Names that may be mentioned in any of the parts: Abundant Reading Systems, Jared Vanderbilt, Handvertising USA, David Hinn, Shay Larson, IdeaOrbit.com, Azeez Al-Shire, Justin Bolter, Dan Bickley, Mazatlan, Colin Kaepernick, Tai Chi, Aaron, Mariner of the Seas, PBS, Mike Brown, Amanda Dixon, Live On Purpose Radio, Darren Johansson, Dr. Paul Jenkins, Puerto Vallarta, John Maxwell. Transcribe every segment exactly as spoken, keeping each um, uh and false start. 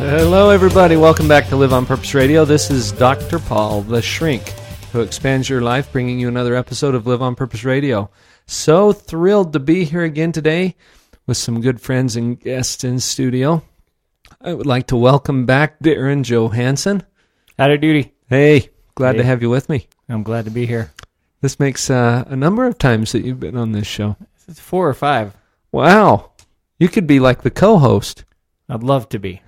Hello, everybody. Welcome back to Live on Purpose Radio. This is Doctor Paul, the shrink who expands your life, bringing you another episode of Live on Purpose Radio. So thrilled to be here again today with some good friends and guests in studio. I would like to welcome back Darren Johansson. Howdy doody. Hey, glad hey. to have you with me. I'm glad to be here. This makes uh, a number of times that you've been on this show. It's four or five. Wow. You could be like the co-host. I'd love to be.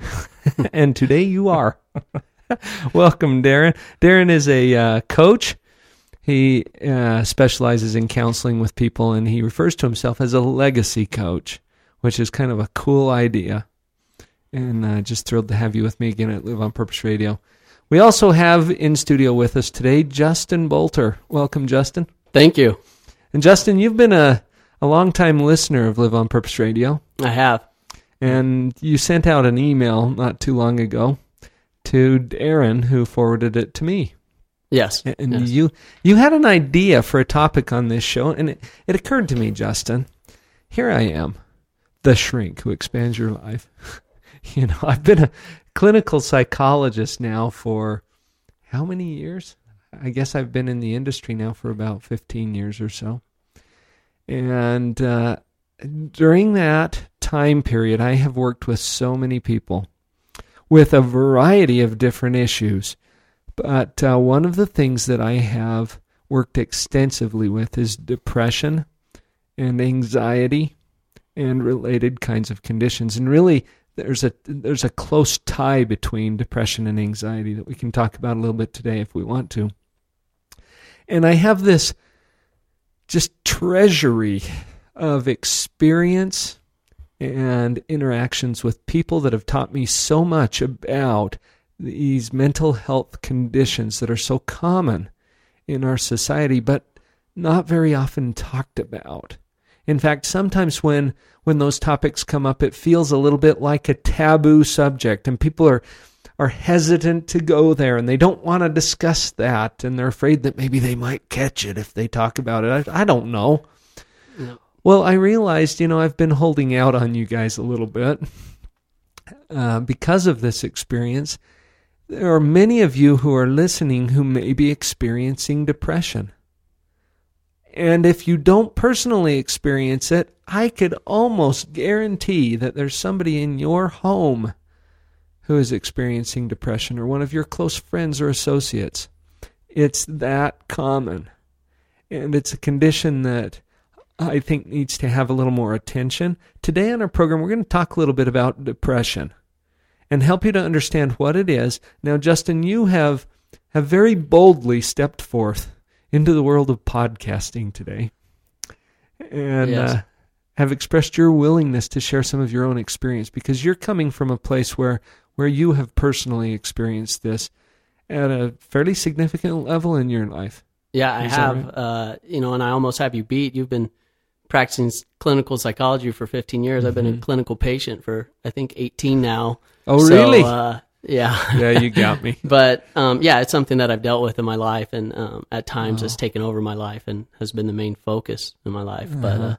And today you are. Welcome, Darren. Darren is a uh, coach. He uh, specializes in counseling with people, and he refers to himself as a legacy coach, which is kind of a cool idea. And uh, just thrilled to have you with me again at Live on Purpose Radio. We also have in studio with us today Justin Bolter. Welcome, Justin. Thank you. And Justin, you've been a, a long-time listener of Live on Purpose Radio. I have. And you sent out an email not too long ago to Aaron, who forwarded it to me. Yes. And yes. you you had an idea for a topic on this show, and it, it occurred to me, Justin, here I am, the shrink who expands your life. You know, I've been a clinical psychologist now for how many years? I guess I've been in the industry now for about fifteen years or so. And uh, during that time period, I have worked with so many people with a variety of different issues. But uh, one of the things that I have worked extensively with is depression and anxiety and related kinds of conditions. And really, There's a there's a close tie between depression and anxiety that we can talk about a little bit today if we want to. And I have this just treasury of experience and interactions with people that have taught me so much about these mental health conditions that are so common in our society, but not very often talked about. In fact, sometimes when, when those topics come up, it feels a little bit like a taboo subject, and people are are hesitant to go there, and they don't want to discuss that, and they're afraid that maybe they might catch it if they talk about it. I, I don't know. No. Well, I realized, you know, I've been holding out on you guys a little bit uh, because of this experience. There are many of you who are listening who may be experiencing depression. And if you don't personally experience it, I could almost guarantee that there's somebody in your home who is experiencing depression, or one of your close friends or associates. It's that common. And it's a condition that I think needs to have a little more attention. Today on our program, we're going to talk a little bit about depression and help you to understand what it is. Now, Justin, you have, have very boldly stepped forth into the world of podcasting today, and yes. uh, have expressed your willingness to share some of your own experience, because you're coming from a place where, where you have personally experienced this at a fairly significant level in your life. Yeah, I Is have. That right? uh, you know, and I almost have you beat. You've been practicing clinical psychology for fifteen years. Mm-hmm. I've been a clinical patient for, I think, eighteen now. Oh, so, really? Uh, Yeah. Yeah, you got me. But um, yeah, it's something that I've dealt with in my life, and um, at times has oh. taken over my life and has been the main focus in my life. Uh-huh. But, uh,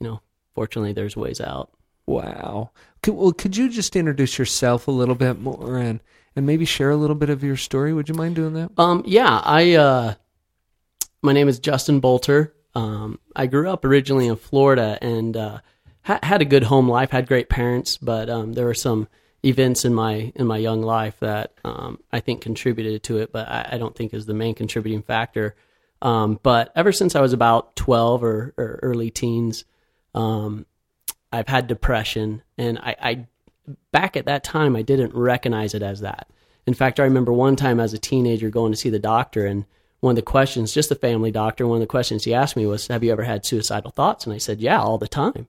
you know, fortunately, there's ways out. Wow. Could, well, could you just introduce yourself a little bit more, and, and maybe share a little bit of your story? Would you mind doing that? Um, yeah. I uh, my name is Justin Bolter. Um, I grew up originally in Florida, and uh, ha- had a good home life, had great parents, but um, there were some events in my in my young life that um, I think contributed to it, but I, I don't think is the main contributing factor. Um, but ever since I was about twelve or, or early teens, um, I've had depression, and I, I back at that time I didn't recognize it as that. In fact, I remember one time as a teenager going to see the doctor, and one of the questions, just the family doctor, one of the questions he asked me was, have you ever had suicidal thoughts? And I said, yeah, all the time.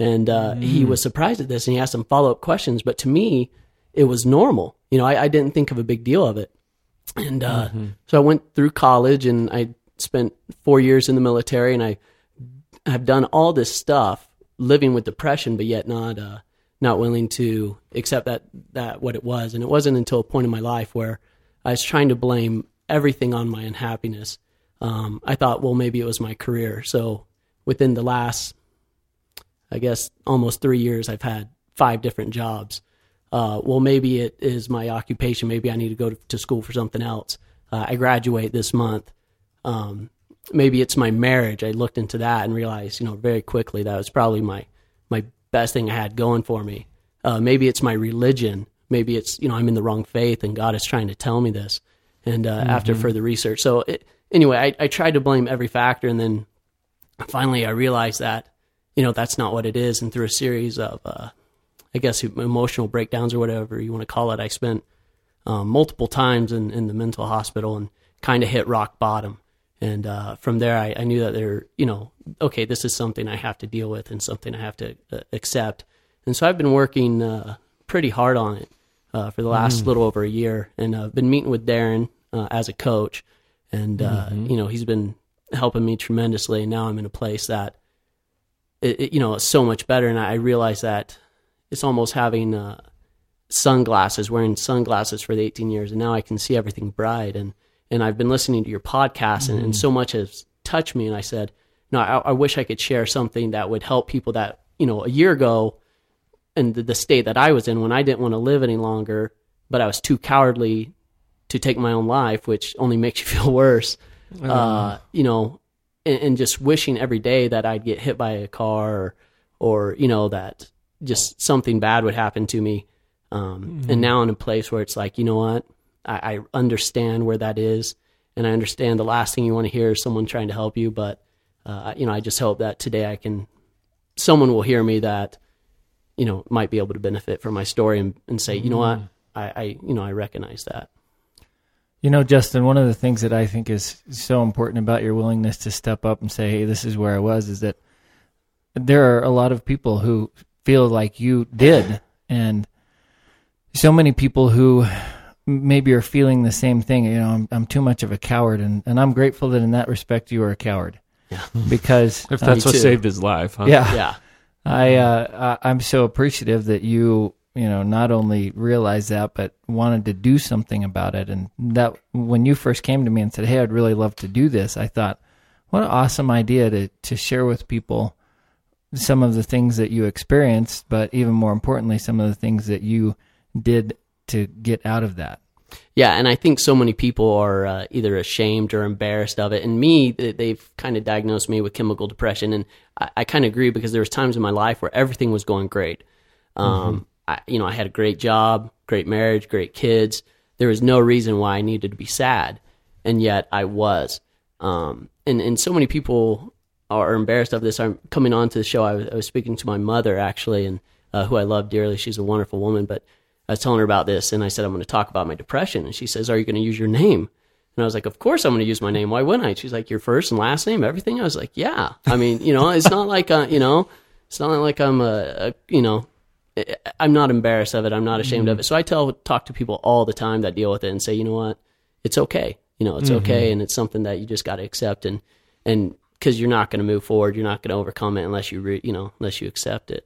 And uh, mm. he was surprised at this, and he asked some follow-up questions. But to me, it was normal. You know, I, I didn't think of a big deal of it. And uh, mm-hmm. so I went through college, and I spent four years in the military, and I have done all this stuff, living with depression, but yet not uh, not willing to accept that, that what it was. And it wasn't until a point in my life where I was trying to blame everything on my unhappiness. Um, I thought, well, maybe it was my career. So within the last, I guess, almost three years, I've had five different jobs. Uh, well, maybe it is my occupation. Maybe I need to go to, to school for something else. Uh, I graduate this month. Um, maybe it's my marriage. I looked into that and realized, you know, very quickly that was probably my, my best thing I had going for me. Uh, maybe it's my religion. Maybe it's, you know, I'm in the wrong faith and God is trying to tell me this. And uh, mm-hmm. after further research. So it, anyway, I, I tried to blame every factor. And then finally I realized that, you know, that's not what it is. And through a series of, uh, I guess, emotional breakdowns or whatever you want to call it, I spent um, multiple times in, in the mental hospital and kind of hit rock bottom. And uh, from there, I, I knew that they're, you know, okay, this is something I have to deal with and something I have to uh, accept. And so I've been working uh, pretty hard on it uh, for the last mm. little over a year. And I've uh, been meeting with Darren uh, as a coach. And, uh, mm-hmm. you know, he's been helping me tremendously. And now I'm in a place that, it, it, you know, it's so much better. And I realize that it's almost having uh, sunglasses, wearing sunglasses for the eighteen years. And now I can see everything bright. And, and I've been listening to your podcast, and, mm. and so much has touched me. And I said, no, I, I wish I could share something that would help people that, you know, a year ago and the, the state that I was in when I didn't want to live any longer, but I was too cowardly to take my own life, which only makes you feel worse, mm. uh, you know, and, and just wishing every day that I'd get hit by a car or, or you know, that just something bad would happen to me. Um, mm. And now in a place where it's like, you know what, I, I understand where that is. And I understand the last thing you want to hear is someone trying to help you. But, uh, you know, I just hope that today I can, someone will hear me that, you know, might be able to benefit from my story and, and say, mm. you know what, I, I, you know, I recognize that. You know, Justin, one of the things that I think is so important about your willingness to step up and say, hey, this is where I was, is that there are a lot of people who feel like you did, and so many people who maybe are feeling the same thing. You know, I'm, I'm too much of a coward, and, and I'm grateful that in that respect you are a coward. Yeah. Because if that's uh, what too. saved his life, huh? Yeah, yeah. I uh, I'm so appreciative that you you know not only realized that but wanted to do something about it. And that when you first came to me and said, "Hey, I'd really love to do this," I thought, what an awesome idea to to share with people some of the things that you experienced, but even more importantly, some of the things that you did to get out of that. Yeah. And I think so many people are uh, either ashamed or embarrassed of it. And me, they've kind of diagnosed me with chemical depression. And I, I kind of agree, because there was times in my life where everything was going great. Um, mm-hmm. I, you know, I had a great job, great marriage, great kids. There was no reason why I needed to be sad. And yet I was. Um, and, and so many people are embarrassed of this. I'm coming on to the show. I was, I was speaking to my mother actually, and uh, who I love dearly. She's a wonderful woman, but I was telling her about this, and I said, I'm going to talk about my depression. And she says, are you going to use your name? And I was like, of course I'm going to use my name. Why wouldn't I? She's like, your first and last name, everything. I was like, yeah, I mean, you know, it's not like, uh, you know, it's not like I'm a, a, you know, I'm not embarrassed of it. I'm not ashamed mm-hmm. of it. So I tell, talk to people all the time that deal with it and say, you know what, it's okay. You know, it's mm-hmm. okay. And it's something that you just got to accept. And, and, because you're not going to move forward, you're not going to overcome it unless you, re, you know, unless you accept it.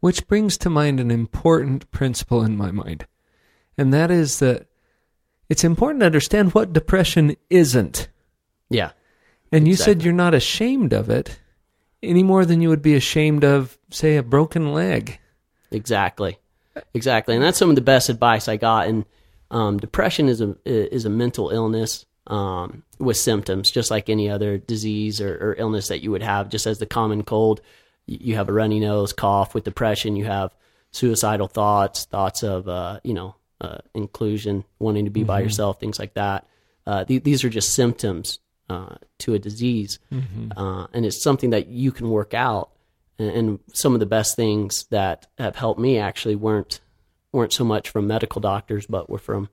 Which brings to mind an important principle in my mind, and that is that it's important to understand what depression isn't. Yeah, and exactly. You said you're not ashamed of it any more than you would be ashamed of, say, a broken leg. Exactly, exactly, and that's some of the best advice I got. And um, depression is a is a mental illness. Um, with symptoms, just like any other disease or, or illness that you would have, just as the common cold, you have a runny nose, cough. With depression, you have suicidal thoughts, thoughts of, uh, you know, uh, inclusion, wanting to be mm-hmm. by yourself, things like that. Uh, th- these are just symptoms uh, to a disease. Mm-hmm. Uh, and it's something that you can work out. And, and some of the best things that have helped me actually weren't, weren't so much from medical doctors, but were from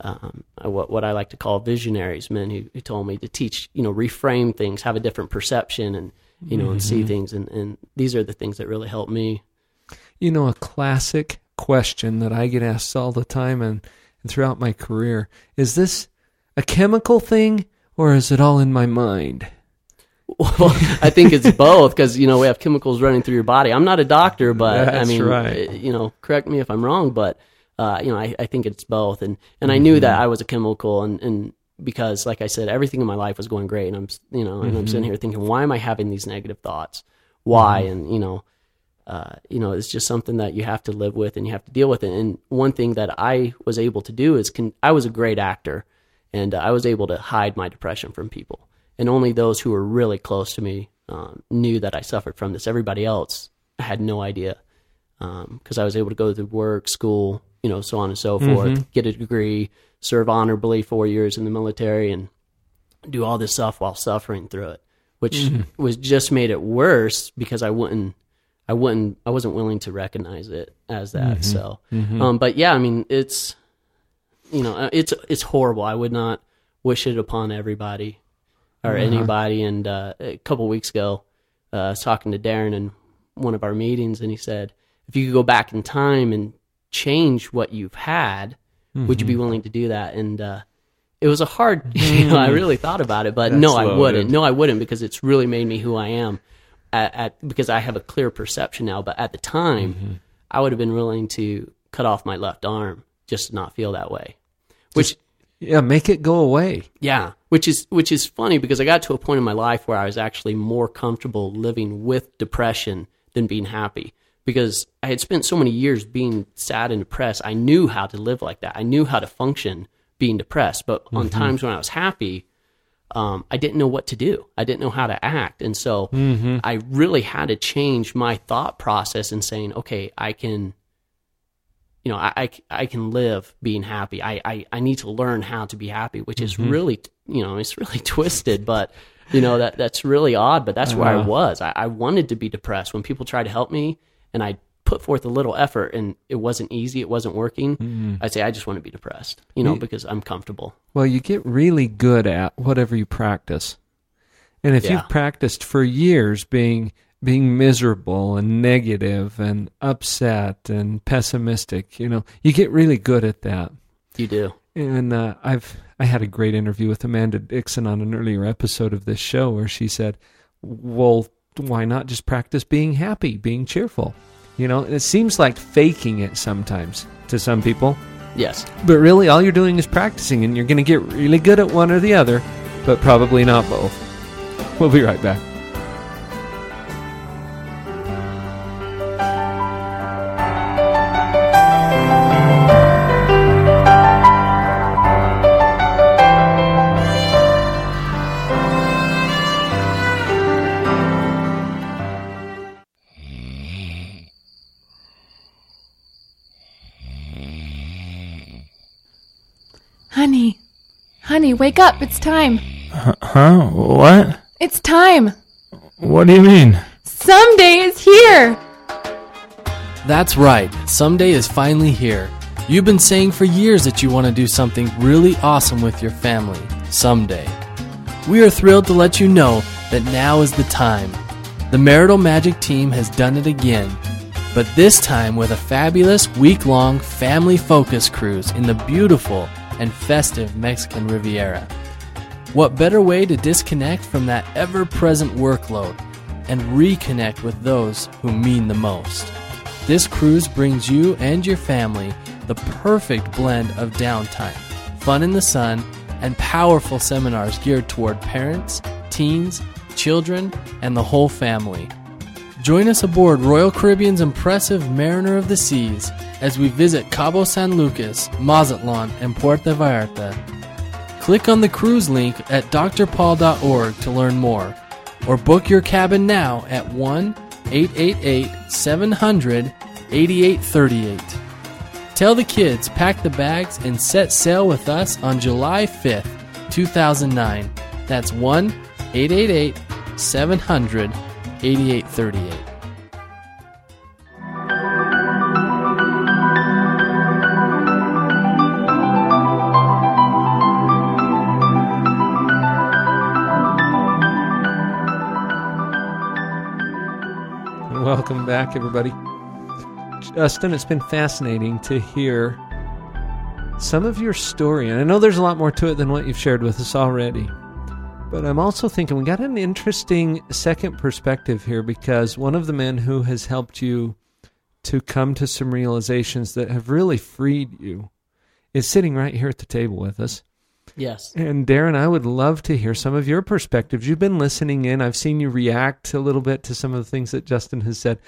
um, what what I like to call visionaries, men who, who told me to teach, you know, reframe things, have a different perception, and you know, mm-hmm. and see things. And, and these are the things that really help me. You know, a classic question that I get asked all the time and, and throughout my career, is this a chemical thing or is it all in my mind? Well, I think it's both, because, you know, we have chemicals running through your body. I'm not a doctor, but That's I mean, right. you know, correct me if I'm wrong, but, uh, you know, I, I think it's both. And, and mm-hmm. I knew that I was a chemical, and, and because, like I said, everything in my life was going great. And I'm, you know, and mm-hmm. I'm sitting here thinking, why am I having these negative thoughts? Why? Mm-hmm. And, you know, uh, you know, it's just something that you have to live with and you have to deal with it. And one thing that I was able to do is con- I was a great actor, and uh, I was able to hide my depression from people. And only those who were really close to me um, knew that I suffered from this. Everybody else had no idea, because um, I was able to go to work, school, you know, so on and so forth, mm-hmm. get a degree, serve honorably four years in the military, and do all this stuff while suffering through it, which mm-hmm. was just made it worse because I wouldn't, I wouldn't, I wasn't willing to recognize it as that. Mm-hmm. So, mm-hmm. Um, but yeah, I mean, it's, you know, it's it's horrible. I would not wish it upon everybody. Or uh-huh. anybody. And uh, a couple of weeks ago, uh, I was talking to Darren in one of our meetings, and he said, if you could go back in time and change what you've had, mm-hmm. would you be willing to do that? And uh, it was a hard, you know, I really thought about it, but That's no, I loaded. wouldn't. No, I wouldn't, because it's really made me who I am, at, at, because I have a clear perception now. But at the time, mm-hmm. I would have been willing to cut off my left arm just to not feel that way, which... Just- Yeah, make it go away. Yeah, which is which is funny, because I got to a point in my life where I was actually more comfortable living with depression than being happy, because I had spent so many years being sad and depressed. I knew how to live like that. I knew how to function being depressed, but mm-hmm. on times when I was happy, um, I didn't know what to do. I didn't know how to act, and so mm-hmm. I really had to change my thought process and saying, okay, I can... You know, I, I, I can live being happy. I, I, I need to learn how to be happy, which is mm-hmm. really, you know, it's really twisted, but, you know, that that's really odd, but that's uh-huh. where I was. I, I wanted to be depressed. When people tried to help me and I put forth a little effort and it wasn't easy, it wasn't working, mm-hmm. I'd say, I just want to be depressed, you know, you, because I'm comfortable. Well, you get really good at whatever you practice. And if yeah. you've practiced for years being... being miserable and negative and upset and pessimistic, you know, you get really good at that. You do. And uh, I've I had a great interview with Amanda Dixon on an earlier episode of this show, where she said, "Well, why not just practice being happy, being cheerful?" You know, and it seems like faking it sometimes to some people. Yes. But really, all you're doing is practicing, and you're going to get really good at one or the other, but probably not both. We'll be right back. Honey, wake up. It's time. Huh? What? It's time. What do you mean? Someday is here. That's right. Someday is finally here. You've been saying for years that you want to do something really awesome with your family someday. We are thrilled to let you know that now is the time. The Marital Magic team has done it again, but this time with a fabulous week-long family focus cruise in the beautiful and festive Mexican Riviera. What better way to disconnect from that ever-present workload and reconnect with those who mean the most? This cruise brings you and your family the perfect blend of downtime, fun in the sun, and powerful seminars geared toward parents, teens, children, and the whole family. Join us aboard Royal Caribbean's impressive Mariner of the Seas as we visit Cabo San Lucas, Mazatlan, and Puerto Vallarta. Click on the cruise link at d r paul dot org to learn more, or book your cabin now at one eight eight eight seven zero zero eight eight three eight. Tell the kids, pack the bags, and set sail with us on July fifth, two thousand nine. That's one eight eight eight seven zero zero eight eight three eight. Welcome back, everybody. Justin, it's been fascinating to hear some of your story, and I know there's a lot more to it than what you've shared with us already, but I'm also thinking we got an interesting second perspective here, because one of the men who has helped you to come to some realizations that have really freed you is sitting right here at the table with us. Yes. And Darren, I would love to hear some of your perspectives. You've been listening in. I've seen you react a little bit to some of the things that Justin has said.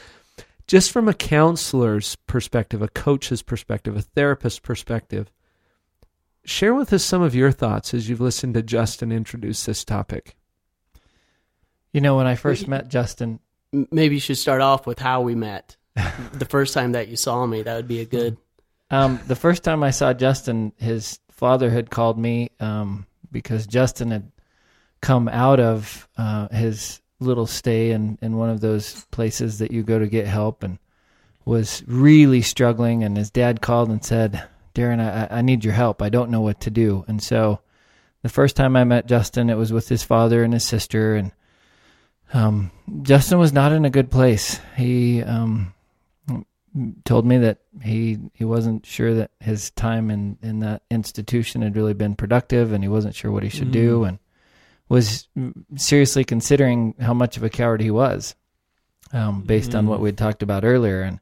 Just from a counselor's perspective, a coach's perspective, a therapist's perspective, share with us some of your thoughts as you've listened to Justin introduce this topic. You know, when I first maybe, met Justin... Maybe you should start off with how we met. The first time that you saw me, that would be a good... Um, the first time I saw Justin, his... father had called me um, because Justin had come out of uh, his little stay in, in one of those places that you go to get help, and was really struggling. And his dad called and said, Darren, I, I need your help. I don't know what to do. And so the first time I met Justin, it was with his father and his sister. And um, Justin was not in a good place. He um, told me that he he wasn't sure that his time in, in that institution had really been productive, and he wasn't sure what he should mm. do, and was seriously considering how much of a coward he was um, based mm. on what we had talked about earlier. And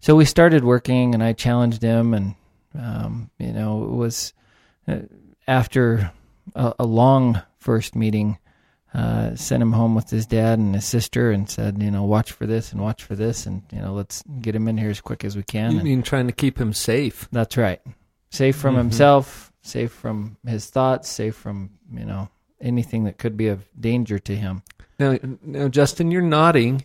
so we started working, and I challenged him, and um, you know, it was uh, after a, a long first meeting, Uh, sent him home with his dad and his sister and said, you know, watch for this and watch for this, and, you know, let's get him in here as quick as we can. You and mean trying to keep him safe. That's right. Safe from mm-hmm. himself, safe from his thoughts, safe from, you know, anything that could be of danger to him. Now, now Justin, you're nodding.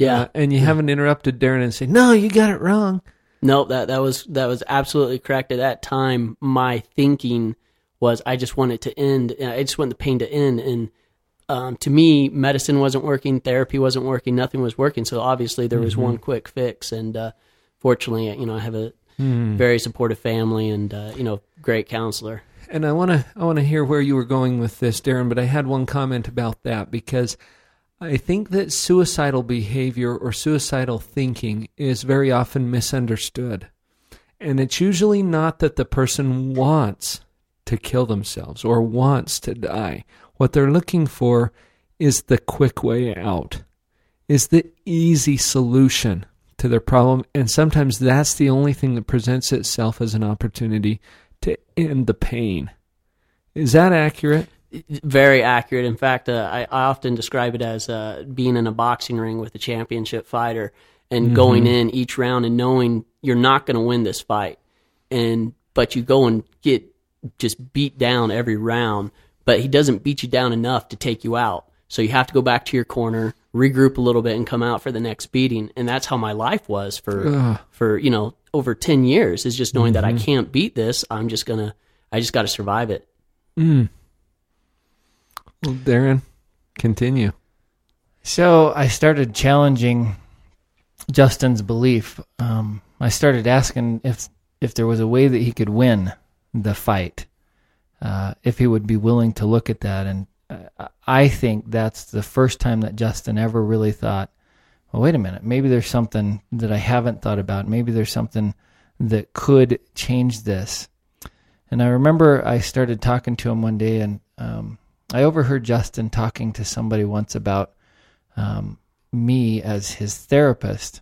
Yeah. Uh, and you yeah. haven't interrupted Darren and say, no, you got it wrong. No, that, that was that was absolutely correct. At that time, my thinking was I just wanted to end. I just wanted the pain to end, and Um, to me, medicine wasn't working, therapy wasn't working, nothing was working. So obviously there was mm-hmm. one quick fix. And uh, fortunately, you know, I have a mm. very supportive family and, uh, you know, great counselor. And I want to I want to hear where you were going with this, Darren, but I had one comment about that, because I think that suicidal behavior or suicidal thinking is very often misunderstood. And it's usually not that the person wants to kill themselves or wants to die. What they're looking for is the quick way out, is the easy solution to their problem, and sometimes that's the only thing that presents itself as an opportunity to end the pain. Is that accurate? Very accurate. In fact, uh, I, I often describe it as uh, being in a boxing ring with a championship fighter and mm-hmm. going in each round and knowing you're not going to win this fight, and but you go and get just beat down every round, but he doesn't beat you down enough to take you out. So you have to go back to your corner, regroup a little bit, and come out for the next beating. And that's how my life was for, Ugh. for you know, over ten years, is just knowing mm-hmm. that I can't beat this. I'm just going to, I just got to survive it. Mm. Well, Darren, continue. So I started challenging Justin's belief. Um, I started asking if if there was a way that he could win the fight. Uh, if he would be willing to look at that. And uh, I think that's the first time that Justin ever really thought, well, wait a minute, maybe there's something that I haven't thought about. Maybe there's something that could change this. And I remember I started talking to him one day, and um, I overheard Justin talking to somebody once about um, me as his therapist.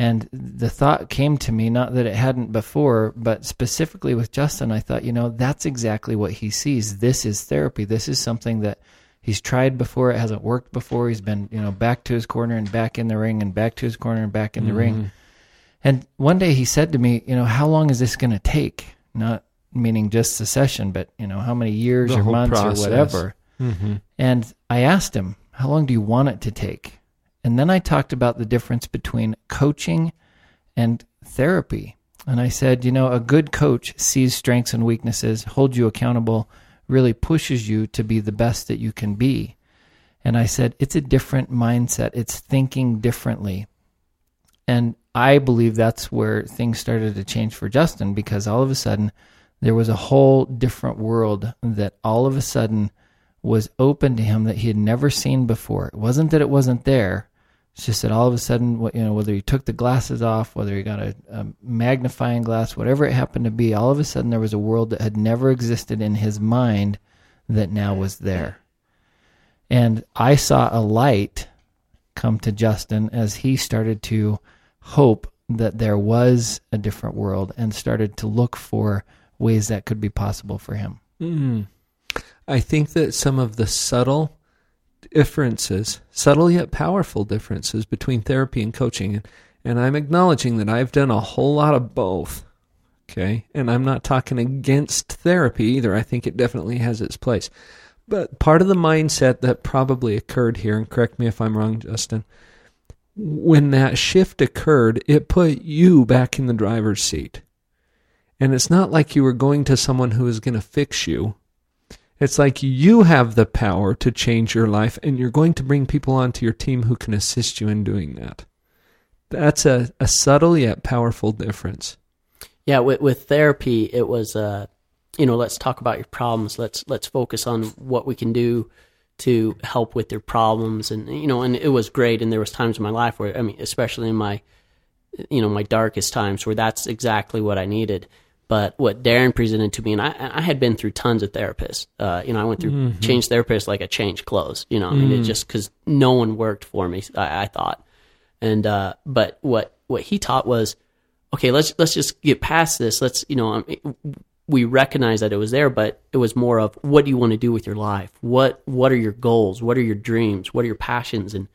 And the thought came to me, not that it hadn't before, but specifically with Justin, I thought, you know, that's exactly what he sees. This is therapy. This is something that he's tried before. It hasn't worked before. He's been, you know, back to his corner and back in the ring and back to his corner and back in the mm-hmm. ring. And one day he said to me, you know, how long is this going to take? Not meaning just the session, but, you know, how many years the or months process. Or whatever. Mm-hmm. And I asked him, how long do you want it to take? And then I talked about the difference between coaching and therapy. And I said, you know, a good coach sees strengths and weaknesses, holds you accountable, really pushes you to be the best that you can be. And I said, it's a different mindset. It's thinking differently. And I believe that's where things started to change for Justin, because all of a sudden there was a whole different world that all of a sudden was open to him that he had never seen before. It wasn't that it wasn't there. It's just that all of a sudden, you know, whether he took the glasses off, whether he got a, a magnifying glass, whatever it happened to be, all of a sudden there was a world that had never existed in his mind that now was there. And I saw a light come to Justin as he started to hope that there was a different world and started to look for ways that could be possible for him. Mm-hmm. I think that some of the subtle differences, subtle yet powerful differences between therapy and coaching, and, and I'm acknowledging that I've done a whole lot of both, okay? And I'm not talking against therapy either. I think it definitely has its place. But part of the mindset that probably occurred here, and correct me if I'm wrong, Justin, when that shift occurred, it put you back in the driver's seat. And it's not like you were going to someone who is going to fix you. It's like you have the power to change your life, and you're going to bring people onto your team who can assist you in doing that. That's a, a subtle yet powerful difference. Yeah, with, with therapy, it was... Uh... you know, let's talk about your problems. Let's let's focus on what we can do to help with your problems. And, you know, and it was great. And there was times in my life where, I mean, especially in my, you know, my darkest times where that's exactly what I needed. But what Darren presented to me, and I, I had been through tons of therapists. Uh, you know, I went through mm-hmm. change therapists like I changed clothes, you know, I mean, mm. it just because no one worked for me, I, I thought. And, uh, but what, what he taught was, okay, let's, let's just get past this. Let's, you know, um, we recognize that it was there, but it was more of what do you want to do with your life? What what are your goals? What are your dreams? What are your passions? And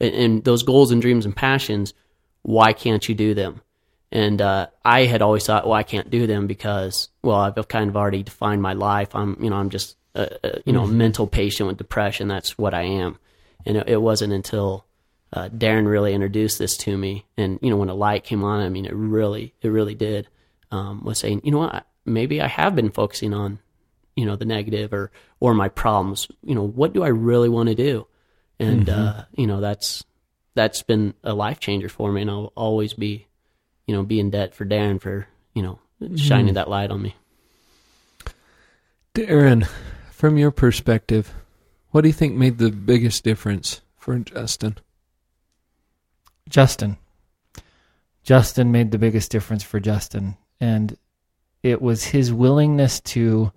and those goals and dreams and passions, why can't you do them? And uh, I had always thought, well, I can't do them because, well, I've kind of already defined my life. I'm, you know, I'm just a, a you know mm-hmm. mental patient with depression. That's what I am. And it, it wasn't until uh, Darren really introduced this to me, and you know, when a light came on, I mean, it really it really did. Um, was saying, you know what? I, maybe I have been focusing on, you know, the negative or, or my problems, you know, what do I really want to do? And, mm-hmm. uh, you know, that's, that's been a life changer for me, and I'll always be, you know, be in debt for Darren for, you know, shining mm-hmm. that light on me. Darren, from your perspective, what do you think made the biggest difference for Justin? Justin. Justin made the biggest difference for Justin. And it was his willingness to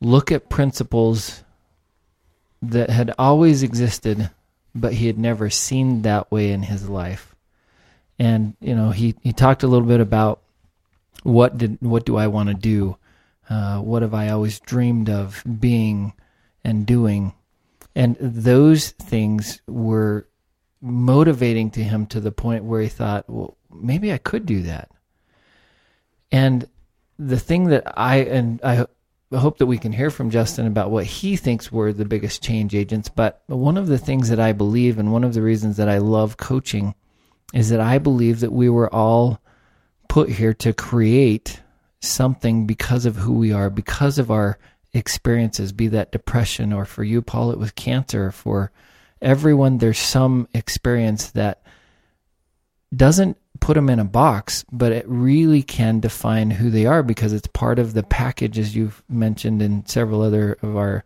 look at principles that had always existed, but he had never seen that way in his life. And, you know, he, he talked a little bit about what did what do I want to do? Uh, what have I always dreamed of being and doing? And those things were motivating to him to the point where he thought, well, maybe I could do that. And the thing that I, and I hope that we can hear from Justin about what he thinks were the biggest change agents, but one of the things that I believe, and one of the reasons that I love coaching, is that I believe that we were all put here to create something because of who we are, because of our experiences, be that depression, or for you, Paul, it was cancer. For everyone, there's some experience that doesn't put them in a box, but it really can define who they are because it's part of the package, as you've mentioned in several other of our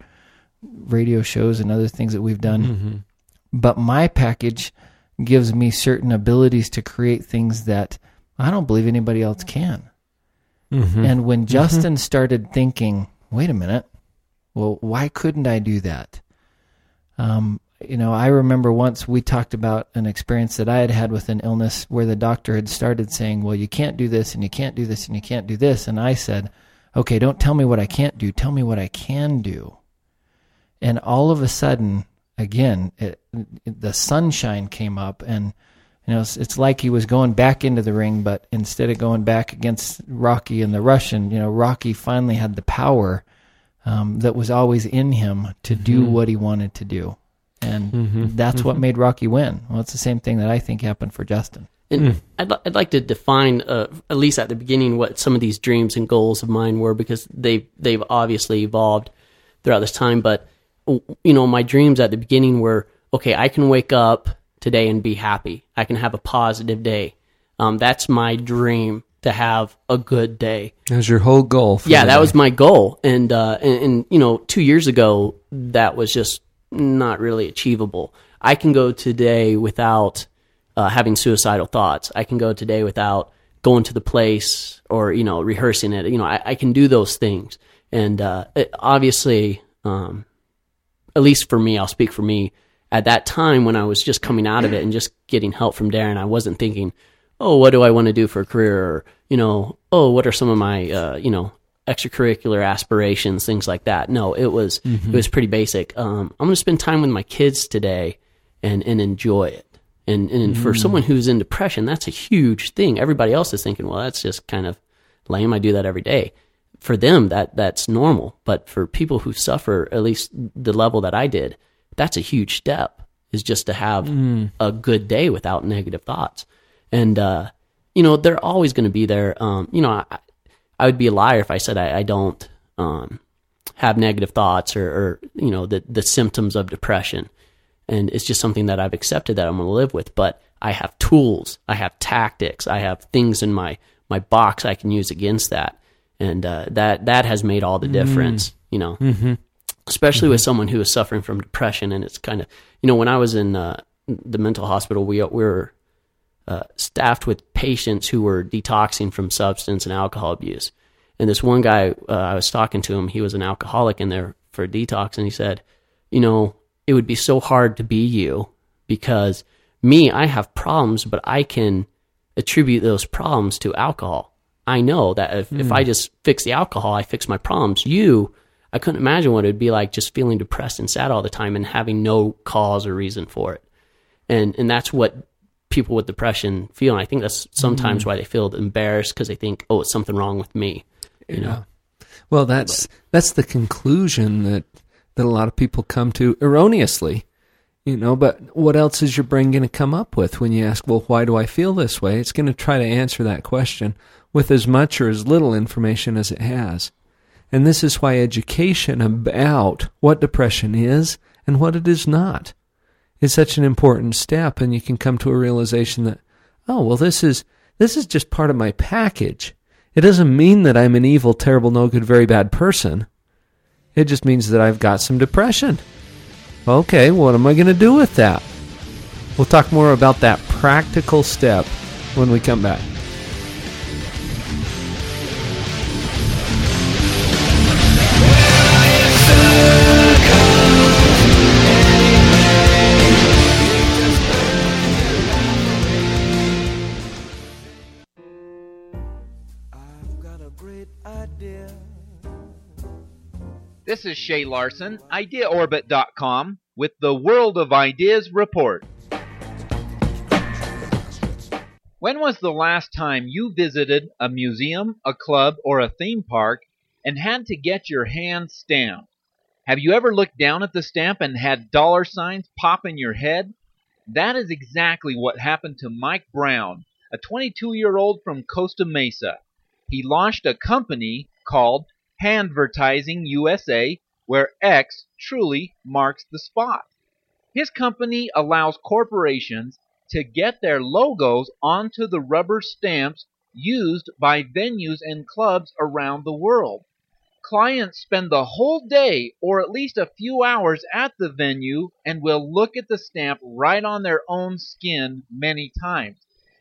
radio shows and other things that we've done. Mm-hmm. But my package gives me certain abilities to create things that I don't believe anybody else can. Mm-hmm. And when Justin mm-hmm. started thinking, wait a minute, well, why couldn't I do that? Um, You know, I remember once we talked about an experience that I had had with an illness where the doctor had started saying, well, you can't do this and you can't do this and you can't do this. And I said, okay, don't tell me what I can't do. Tell me what I can do. And all of a sudden, again, it, it, the sunshine came up, and, you know, it's, it's like he was going back into the ring, but instead of going back against Rocky and the Russian, you know, Rocky finally had the power um, that was always in him to do mm-hmm. what he wanted to do. And mm-hmm. that's mm-hmm. what made Rocky win. Well, it's the same thing that I think happened for Justin. And mm. I'd, li- I'd like to define, uh, at least at the beginning, what some of these dreams and goals of mine were, because they've, they've obviously evolved throughout this time. But, you know, my dreams at the beginning were, okay, I can wake up today and be happy. I can have a positive day. Um, that's my dream, to have a good day. That was your whole goal. For yeah, that was my goal. And, uh, and, and, you know, two years ago, that was just not really achievable. I can go today without uh, having suicidal thoughts. I can go today without going to the place or, you know, rehearsing it. You know, I, I can do those things. And uh, it, obviously, um, at least for me, I'll speak for me, at that time when I was just coming out of it and just getting help from Darren, I wasn't thinking, oh, what do I want to do for a career? Or, you know, oh, what are some of my, uh, you know, extracurricular aspirations, things like that. No, it was mm-hmm. it was pretty basic. Um, I'm going to spend time with my kids today and, and enjoy it. And and mm. for someone who's in depression, that's a huge thing. Everybody else is thinking, well, that's just kind of lame. I do that every day. For them, that that's normal. But for people who suffer, at least the level that I did, that's a huge step, is just to have mm. a good day without negative thoughts. And, uh, you know, they're always going to be there. Um, you know, I, I would be a liar if I said I, I don't um, have negative thoughts or, or you know, the, the symptoms of depression. And it's just something that I've accepted that I'm going to live with. But I have tools. I have tactics. I have things in my, my box I can use against that. And uh, that that has made all the difference, mm. you know, mm-hmm. especially mm-hmm. with someone who is suffering from depression. And it's kind of, you know, when I was in uh, the mental hospital, we, we were uh, staffed with patients who were detoxing from substance and alcohol abuse. And this one guy, uh, I was talking to him, he was an alcoholic in there for a detox. And he said, you know, it would be so hard to be you, because me, I have problems, but I can attribute those problems to alcohol. I know that if, mm. if I just fix the alcohol, I fix my problems. You, I couldn't imagine what it would be like just feeling depressed and sad all the time and having no cause or reason for it. And and that's what people with depression feel. And I think that's sometimes mm. why they feel embarrassed, because they think, oh, it's something wrong with me. You yeah. know? Well, that's but, that's the conclusion that... that a lot of people come to erroneously, you know, but what else is your brain going to come up with when you ask, well, why do I feel this way? It's going to try to answer that question with as much or as little information as it has. And this is why education about what depression is and what it is not is such an important step. And you can come to a realization that, oh, well, this is, this is just part of my package. It doesn't mean that I'm an evil, terrible, no good, very bad person. It just means that I've got some depression. Okay, what am I going to do with that? We'll talk more about that practical step when we come back. This is Shay Larson, idea orbit dot com, with the World of Ideas Report. When was the last time you visited a museum, a club, or a theme park and had to get your hand stamped? Have you ever looked down at the stamp and had dollar signs pop in your head? That is exactly what happened to Mike Brown, a twenty-two-year-old from Costa Mesa. He launched a company called Handvertising U S A, where X truly marks the spot. His company allows corporations to get their logos onto the rubber stamps used by venues and clubs around the world. Clients spend the whole day or at least a few hours at the venue and will look at the stamp right on their own skin many times.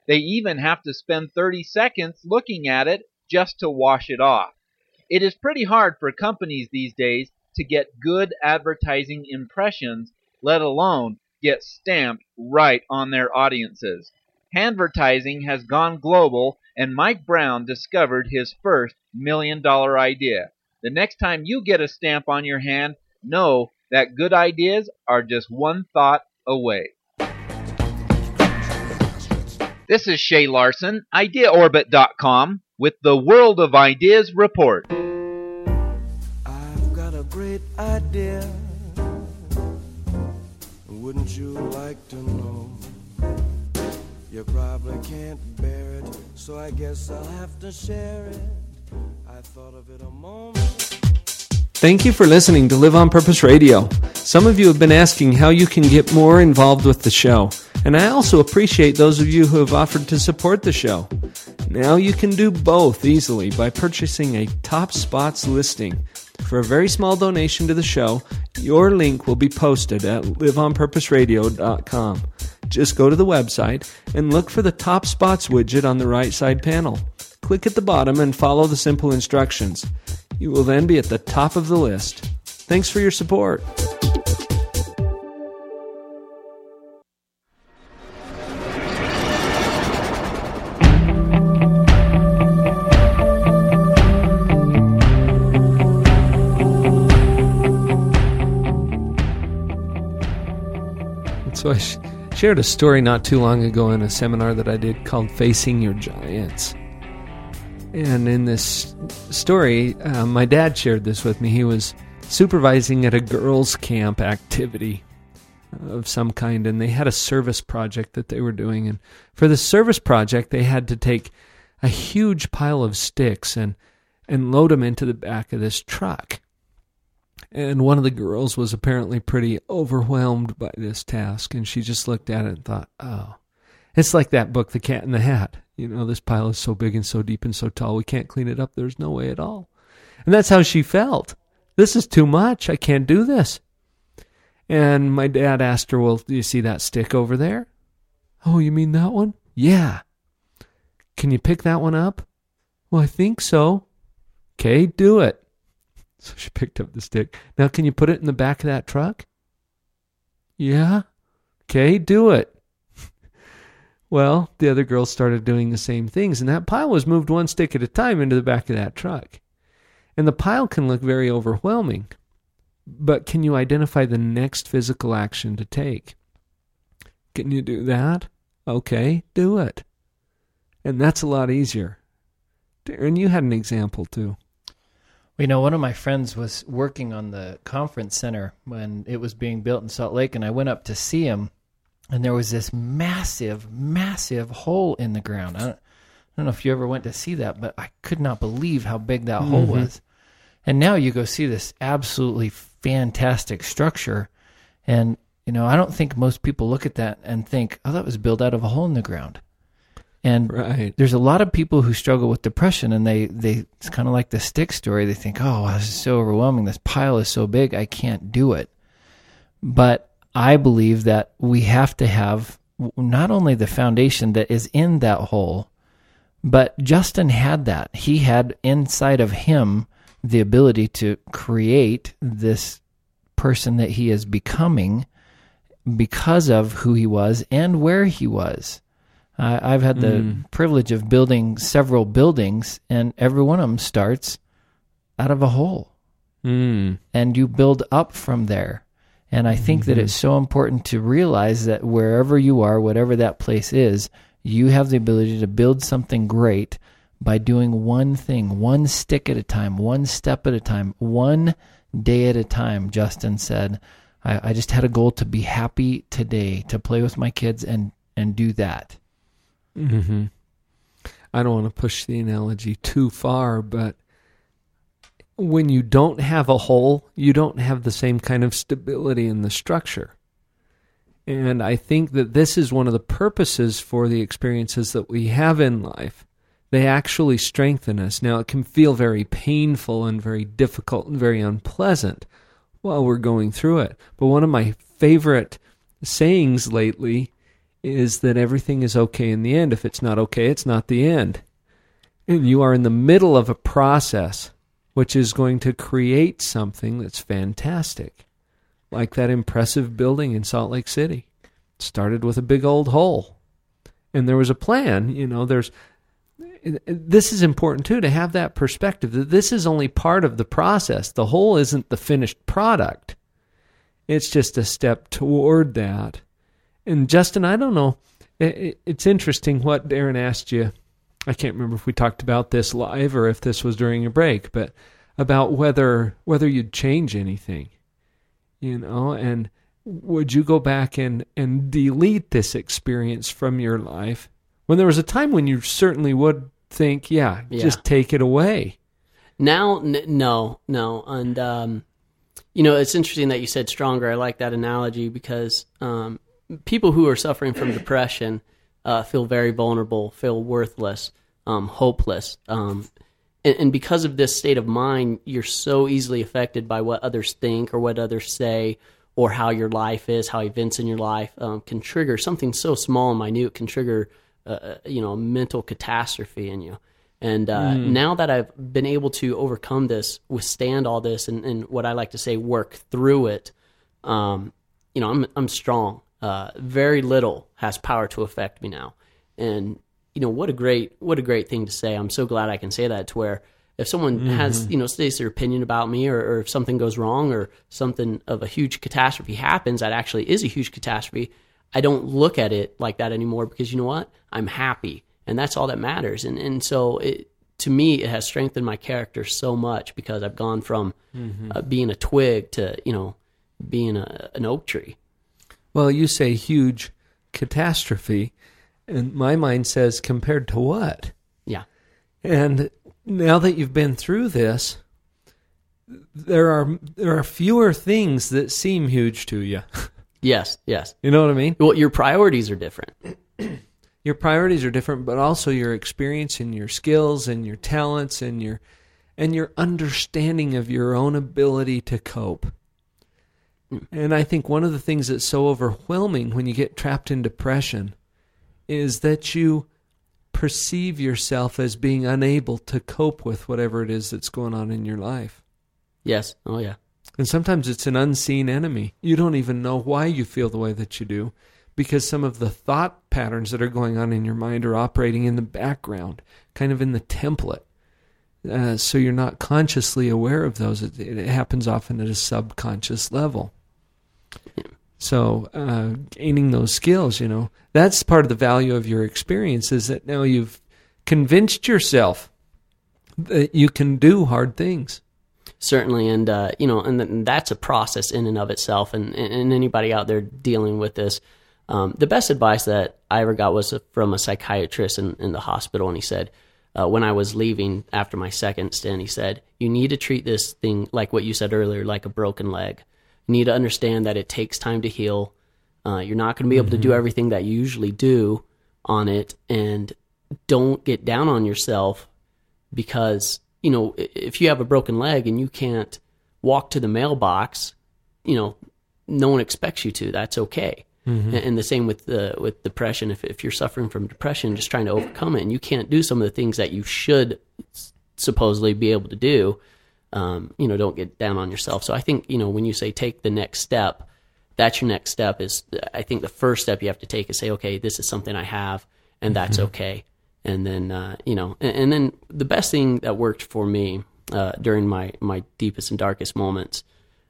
They even have to spend thirty seconds looking at it just to wash it off. It is pretty hard for companies these days to get good advertising impressions, let alone get stamped right on their audiences. Handvertising has gone global, and Mike Brown discovered his first million-dollar idea. The next time you get a stamp on your hand, know that good ideas are just one thought away. This is Shay Larson, idea orbit dot com, with the World of Ideas Report. I've got a great idea. Wouldn't you like to know? You probably can't bear it, so I guess I'll have to share it. I thought of it a moment. Thank you for listening to Live On Purpose Radio. Some of you have been asking how you can get more involved with the show, and I also appreciate those of you who have offered to support the show. Now you can do both easily by purchasing a Top Spots listing. For a very small donation to the show, Your link will be posted at live on purpose radio dot com. Just go to the website and look for the Top Spots widget on the right side panel. Click at the bottom and follow the simple instructions. You will then be at the top of the list. Thanks for your support. So I sh- shared a story not too long ago in a seminar that I did called Facing Your Giants. And in this story, uh, my dad shared this with me. He was supervising at a girls' camp activity of some kind, and they had a service project that they were doing. And for the service project, they had to take a huge pile of sticks and, and load them into the back of this truck. And one of the girls was apparently pretty overwhelmed by this task, and she just looked at it and thought, oh, it's like that book, The Cat in the Hat. You know, this pile is so big and so deep and so tall, we can't clean it up. There's no way at all. And that's how she felt. This is too much. I can't do this. And my dad asked her, well, do you see that stick over there? Oh, you mean that one? Yeah. Can you pick that one up? Well, I think so. Okay, do it. So she picked up the stick. Now, can you put it in the back of that truck? Yeah. Okay, do it. Well, the other girls started doing the same things, and that pile was moved one stick at a time into the back of that truck. And the pile can look very overwhelming, but can you identify the next physical action to take? Can you do that? Okay, do it. And that's a lot easier. Darren, you had an example, too. You know, one of my friends was working on the conference center when it was being built in Salt Lake, and I went up to see him, and there was this massive, massive hole in the ground. I don't, I don't know if you ever went to see that, but I could not believe how big that mm-hmm. hole was. And now you go see this absolutely fantastic structure, and, you know, I don't think most people look at that and think, oh, that was built out of a hole in the ground. And right. There's a lot of people who struggle with depression, and they, they it's kind of like the stick story. They think, oh, wow, this is so overwhelming. This pile is so big, I can't do it. But I believe that we have to have not only the foundation that is in that hole, but Justin had that. He had inside of him the ability to create this person that he is becoming because of who he was and where he was. Uh, I've had the mm. privilege of building several buildings, and every one of them starts out of a hole. Mm. And you build up from there. And I think mm-hmm. that it's so important to realize that wherever you are, whatever that place is, you have the ability to build something great by doing one thing, one stick at a time, one step at a time, one day at a time. Justin said, I, I just had a goal to be happy today, to play with my kids and, and do that. Mm-hmm. I don't want to push the analogy too far, but when you don't have a hole, you don't have the same kind of stability in the structure. And I think that this is one of the purposes for the experiences that we have in life. They actually strengthen us. Now, it can feel very painful and very difficult and very unpleasant while we're going through it. But one of my favorite sayings lately is that everything is okay in the end. If it's not okay, it's not the end. And you are in the middle of a process which is going to create something that's fantastic, like that impressive building in Salt Lake City. It started with a big old hole. And there was a plan. You know, there's. This is important, too, to have that perspective, that this is only part of the process. The hole isn't the finished product. It's just a step toward that. And Justin, I don't know, it's interesting what Darren asked you. I can't remember if we talked about this live or if this was during a break, but about whether whether you'd change anything, you know, and would you go back and, and delete this experience from your life when there was a time when you certainly would think, yeah, yeah. just take it away. Now, n- no, no. And, um, you know, it's interesting that you said stronger. I like that analogy because um, people who are suffering from depression uh, feel very vulnerable, feel worthless, um, hopeless. Um, And, and because of this state of mind, you're so easily affected by what others think or what others say or how your life is, how events in your life um, can trigger something so small and minute can trigger, uh, you know, a mental catastrophe in you. And uh, mm. now that I've been able to overcome this, withstand all this, and, and what I like to say, work through it, um, you know, I'm I'm strong. Uh, very little has power to affect me now. And you know, what a great what a great thing to say. I'm so glad I can say that. To where if someone mm-hmm. has, you know, states their opinion about me, or, or if something goes wrong, or something of a huge catastrophe happens that actually is a huge catastrophe, I don't look at it like that anymore, because you know what? I'm happy. And that's all that matters. And and so it, to me, it has strengthened my character so much, because I've gone from mm-hmm. uh, being a twig to, you know, being a, an oak tree. Well, you say huge catastrophe, and my mind says, compared to what? Yeah. And now that you've been through this, there are there are fewer things that seem huge to you. Yes, yes. You know what I mean? Well, your priorities are different. Your priorities are different, but also your experience and your skills and your talents and your and your understanding of your own ability to cope. Mm. And I think one of the things that's so overwhelming when you get trapped in depression is that you perceive yourself as being unable to cope with whatever it is that's going on in your life. Yes. Oh, yeah. And sometimes it's an unseen enemy. You don't even know why you feel the way that you do, because some of the thought patterns that are going on in your mind are operating in the background, kind of in the template. Uh, so you're not consciously aware of those. It, it happens often at a subconscious level. Yeah. So uh, gaining those skills, you know, that's part of the value of your experience, is that now you've convinced yourself that you can do hard things. Certainly, and uh, you know, and that's a process in and of itself. And, and anybody out there dealing with this, Um, the best advice that I ever got was from a psychiatrist in, in the hospital, and he said, uh, when I was leaving after my second stint, he said, you need to treat this thing, like what you said earlier, like a broken leg. You need to understand that it takes time to heal. Uh, you're not going to be able mm-hmm. to do everything that you usually do on it, and don't get down on yourself, because, you know, if you have a broken leg and you can't walk to the mailbox, you know, no one expects you to. That's okay. Mm-hmm. And the same with the, with depression. If if you're suffering from depression, just trying to overcome it, and you can't do some of the things that you should supposedly be able to do, um, you know, don't get down on yourself. So I think, you know, when you say take the next step, that's your next step. Is, I think the first step you have to take is say, okay, this is something I have, and that's mm-hmm. okay. And then, uh, you know, and, and then the best thing that worked for me uh, during my, my deepest and darkest moments,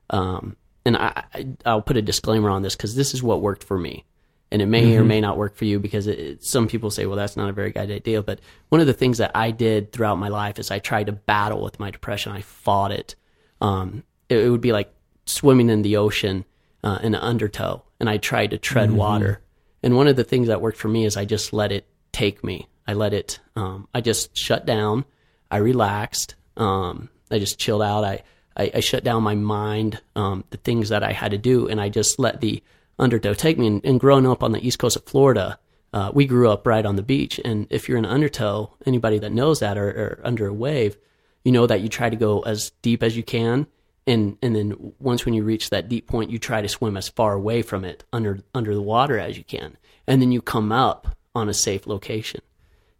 um, and I, I'll put a disclaimer on this, because this is what worked for me, and it may mm-hmm. or may not work for you, because it, it, some people say, well, that's not a very good idea. But one of the things that I did throughout my life is I tried to battle with my depression. I fought it. Um, it, it would be like swimming in the ocean uh, in an undertow, and I tried to tread mm-hmm. water. And one of the things that worked for me is I just let it take me. I let it, um, I just shut down. I relaxed. Um, I just chilled out. I, I, I shut down my mind, um, the things that I had to do, and I just let the undertow take me. And, and growing up on the east coast of Florida, uh, we grew up right on the beach. And if you're in undertow, anybody that knows that, or, or under a wave, you know that you try to go as deep as you can. And, and then once when you reach that deep point, you try to swim as far away from it under, under the water as you can. And then you come up on a safe location,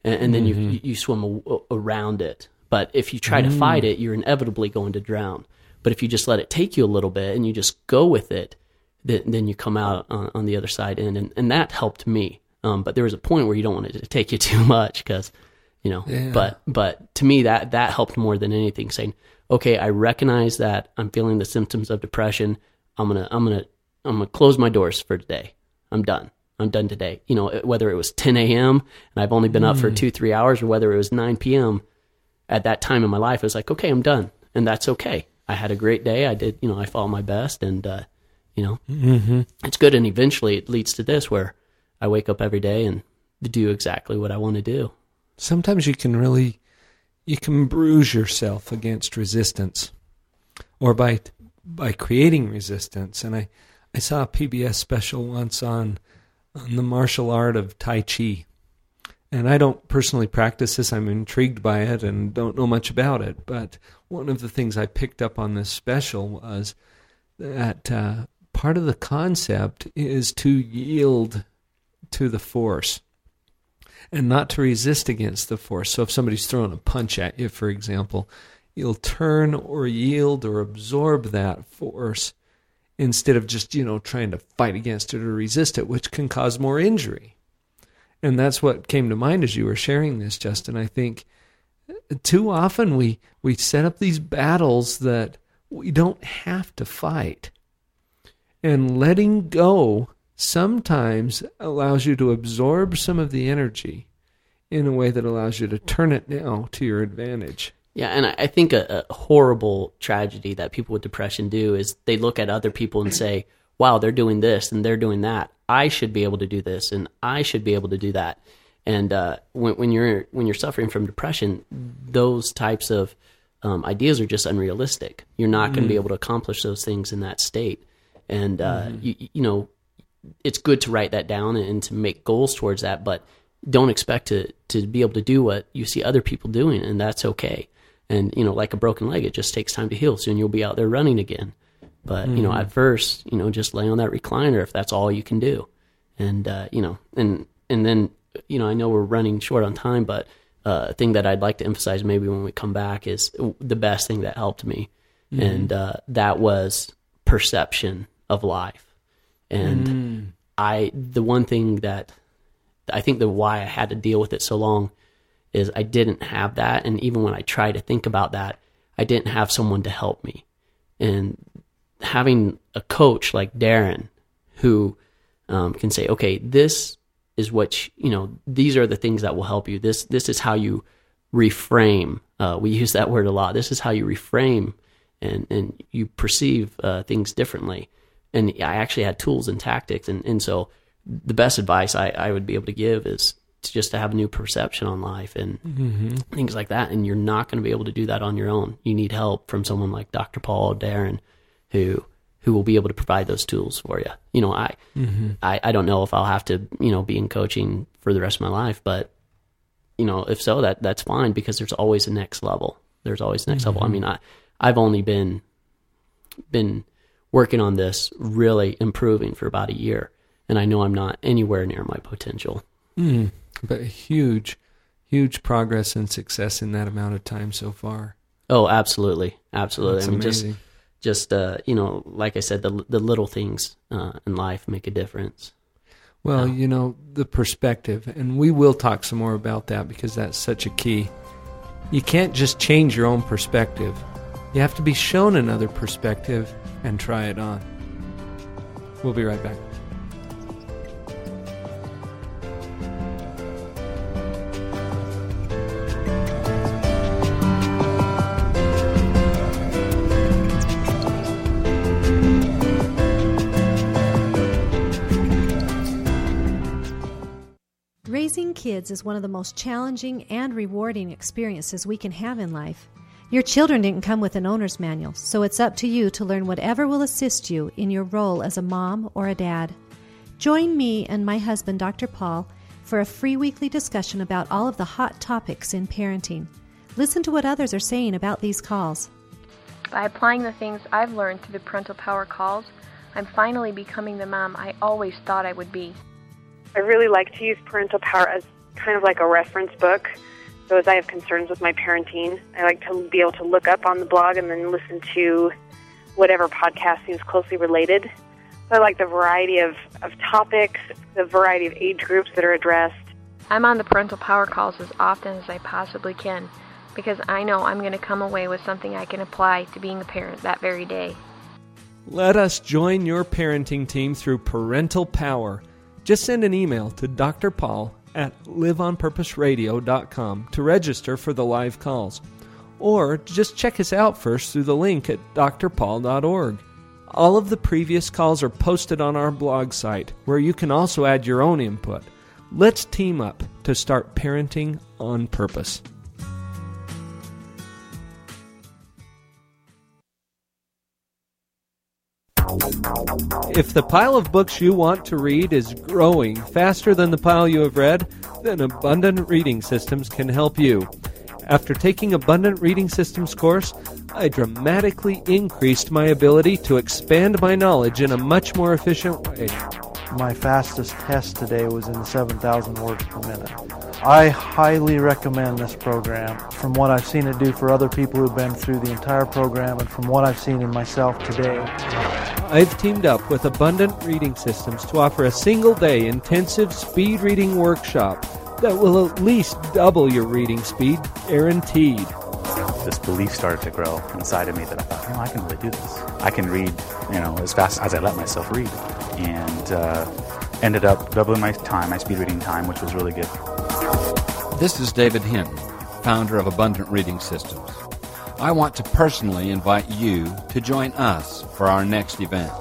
and, and then mm-hmm. you, you swim a, around it. But if you try to fight it, you're inevitably going to drown. But if you just let it take you a little bit and you just go with it, then, then you come out on, on the other side. And, and, and that helped me. Um, but there was a point where you don't want it to take you too much, because, you know, yeah. but but to me, that, that helped more than anything, saying, okay, I recognize that I'm feeling the symptoms of depression. I'm going to, I'm going to, I'm going to close my doors for today. I'm done. I'm done today. You know, whether it was ten a.m. and I've only been mm. up for two, three hours, or whether it was nine p.m., at that time in my life, I was like, okay, I'm done. And that's okay. I had a great day. I did, you know, I followed my best, and, uh, you know, mm-hmm. it's good. And eventually it leads to this, where I wake up every day and do exactly what I want to do. Sometimes you can really, you can bruise yourself against resistance, or by, by creating resistance. And I, I saw a P B S special once on, on the martial art of Tai Chi. and I don't personally practice this. I'm intrigued by it and don't know much about it. But one of the things I picked up on this special was that uh, part of the concept is to yield to the force and not to resist against the force. So if somebody's throwing a punch at you, for example, you'll turn or yield or absorb that force instead of just, you know, trying to fight against it or resist it, which can cause more injury. And that's what came to mind as you were sharing this, Justin. I think too often we, we set up these battles that we don't have to fight. And letting go sometimes allows you to absorb some of the energy in a way that allows you to turn it now to your advantage. Yeah, and I think a, a horrible tragedy that people with depression do is they look at other people and say, wow, they're doing this and they're doing that. I should be able to do this and I should be able to do that. And uh, when, when you're when you're suffering from depression, those types of um, ideas are just unrealistic. You're not mm. going to be able to accomplish those things in that state. And, uh, mm. you, you know, it's good to write that down and to make goals towards that, but don't expect to, to be able to do what you see other people doing, and that's okay. And, you know, like a broken leg, it just takes time to heal. Soon you'll be out there running again. But, mm-hmm. you know, at first, you know, just lay on that recliner if that's all you can do. And, uh, you know, and and then, you know, I know we're running short on time, but uh, a thing that I'd like to emphasize maybe when we come back is the best thing that helped me. Mm-hmm. And uh, that was perception of life. And mm-hmm. I, the one thing that I think the why I had to deal with it so long is I didn't have that, and even when I tried to think about that, I didn't have someone to help me. And having a coach like Darren, who um, can say, okay, this is what, you, you know, these are the things that will help you. This this is how you reframe. Uh, we use that word a lot. This is how you reframe, and, and you perceive uh, things differently. And I actually had tools and tactics, and, and so the best advice I, I would be able to give is, just to have a new perception on life and mm-hmm. things like that. And you're not going to be able to do that on your own. You need help from someone like Doctor Paul, Darren, who, who will be able to provide those tools for you. You know, I, mm-hmm. I, I don't know if I'll have to, you know, be in coaching for the rest of my life, but you know, if so, that that's fine, because there's always a next level. There's always next mm-hmm. level. I mean, I, I've only been, been working on this, really improving for about a year, and I know I'm not anywhere near my potential. Mm. But huge, huge progress and success in that amount of time so far. Oh, absolutely. Absolutely. That's I mean, amazing. just, just uh, you know, like I said, the the little things uh, in life make a difference. Well, yeah. You know, the perspective, and we will talk some more about that because that's such a key. You can't just change your own perspective. You have to be shown another perspective and try it on. We'll be right back. Raising kids is one of the most challenging and rewarding experiences we can have in life. Your children didn't come with an owner's manual, so it's up to you to learn whatever will assist you in your role as a mom or a dad. Join me and my husband, Doctor Paul, for a free weekly discussion about all of the hot topics in parenting. Listen to what others are saying about these calls. By applying the things I've learned through the Parental Power calls, I'm finally becoming the mom I always thought I would be. I really like to use Parental Power as kind of like a reference book. So as I have concerns with my parenting, I like to be able to look up on the blog and then listen to whatever podcast seems closely related. So I like the variety of, of topics, the variety of age groups that are addressed. I'm on the Parental Power calls as often as I possibly can, because I know I'm going to come away with something I can apply to being a parent that very day. Let us join your parenting team through Parental Power. Just send an email to Doctor Paul at live on purpose radio dot com to register for the live calls. Or just check us out first through the link at d r paul dot org. All of the previous calls are posted on our blog site, where you can also add your own input. Let's team up to start parenting on purpose. If the pile of books you want to read is growing faster than the pile you have read, then Abundant Reading Systems can help you. After taking Abundant Reading Systems course, I dramatically increased my ability to expand my knowledge in a much more efficient way. My fastest test today was in seven thousand words per minute. I highly recommend this program from what I've seen it do for other people who've been through the entire program and from what I've seen in myself today. I've teamed up with Abundant Reading Systems to offer a single-day intensive speed reading workshop that will at least double your reading speed, guaranteed. This belief started to grow inside of me that I thought, you know, I can really do this. I can read, you know, as fast as I let myself read. And uh, ended up doubling my time, my speed reading time, which was really good. This is David Hinn, founder of Abundant Reading Systems. I want to personally invite you to join us for our next event.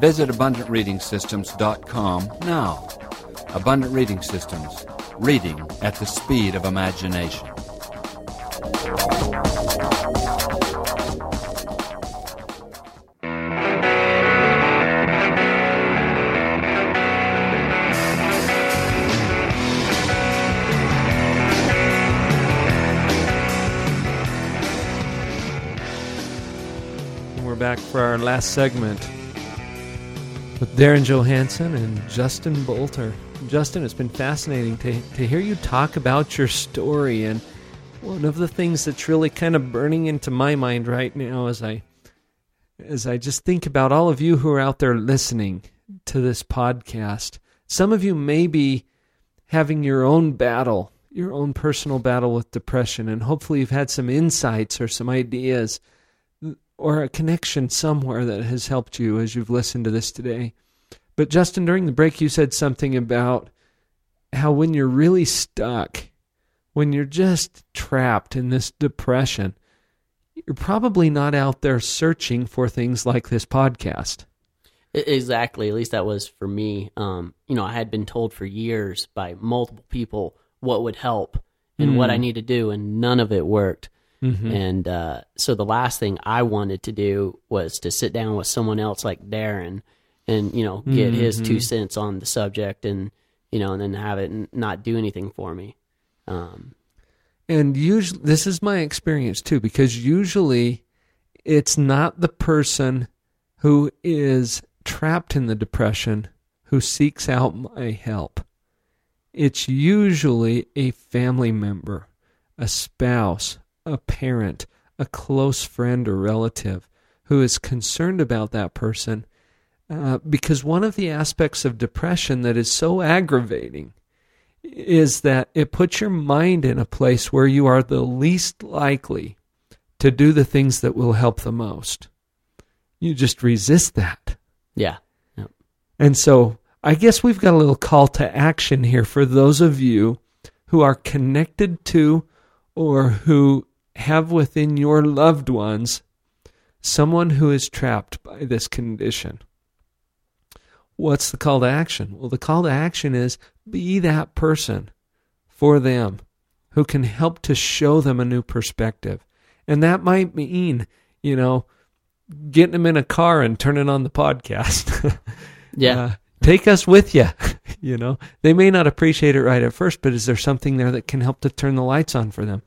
Visit abundant reading systems dot com now. Abundant Reading Systems. Reading at the speed of imagination. We're back for our last segment with Darren Johansson and Justin Bolter. Justin, it's been fascinating to to hear you talk about your story, and one of the things that's really kind of burning into my mind right now as I as I just think about all of you who are out there listening to this podcast. Some of you may be having your own battle, your own personal battle with depression, and hopefully you've had some insights or some ideas or a connection somewhere that has helped you as you've listened to this today. But Justin, during the break, you said something about how when you're really stuck, when you're just trapped in this depression, you're probably not out there searching for things like this podcast. Exactly. At least that was for me. Um, you know, I had been told for years by multiple people what would help and mm. what I need to do, and none of it worked. Mm-hmm. And uh, so the last thing I wanted to do was to sit down with someone else like Darren and, you know, get mm-hmm. his two cents on the subject and, you know, and then have it n- not do anything for me. Um, and usually, this is my experience too, because usually it's not the person who is trapped in the depression who seeks out my help. It's usually a family member, a spouse, a parent, a close friend or relative who is concerned about that person. Uh, because one of the aspects of depression that is so aggravating is that it puts your mind in a place where you are the least likely to do the things that will help the most. You just resist that. Yeah. Yep. And so I guess we've got a little call to action here for those of you who are connected to or who have within your loved ones someone who is trapped by this condition. What's the call to action? Well, the call to action is be that person for them who can help to show them a new perspective. And that might mean, you know, getting them in a car and turning on the podcast. Yeah. Uh, take us with you. You know, they may not appreciate it right at first, but is there something there that can help to turn the lights on for them?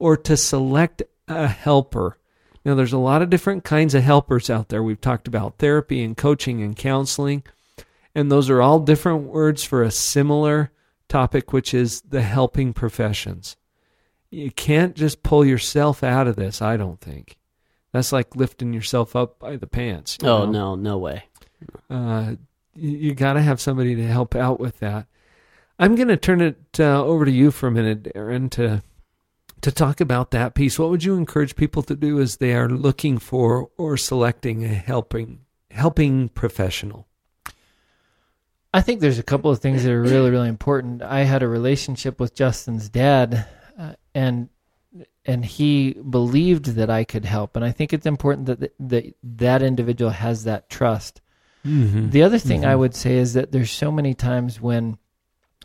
Or to select a helper. Now, there's a lot of different kinds of helpers out there. We've talked about therapy and coaching and counseling. And those are all different words for a similar topic, which is the helping professions. You can't just pull yourself out of this, I don't think. That's like lifting yourself up by the pants. Oh, know? no, no way. Uh, you you got to have somebody to help out with that. I'm going to turn it uh, over to you for a minute, Aaron, to, to talk about that piece. What would you encourage people to do as they are looking for or selecting a helping helping professional? I think there's a couple of things that are really, really important. I had a relationship with Justin's dad, uh, and and he believed that I could help. And I think it's important that the, that, that individual has that trust. Mm-hmm. The other thing mm-hmm. I would say is that there's so many times when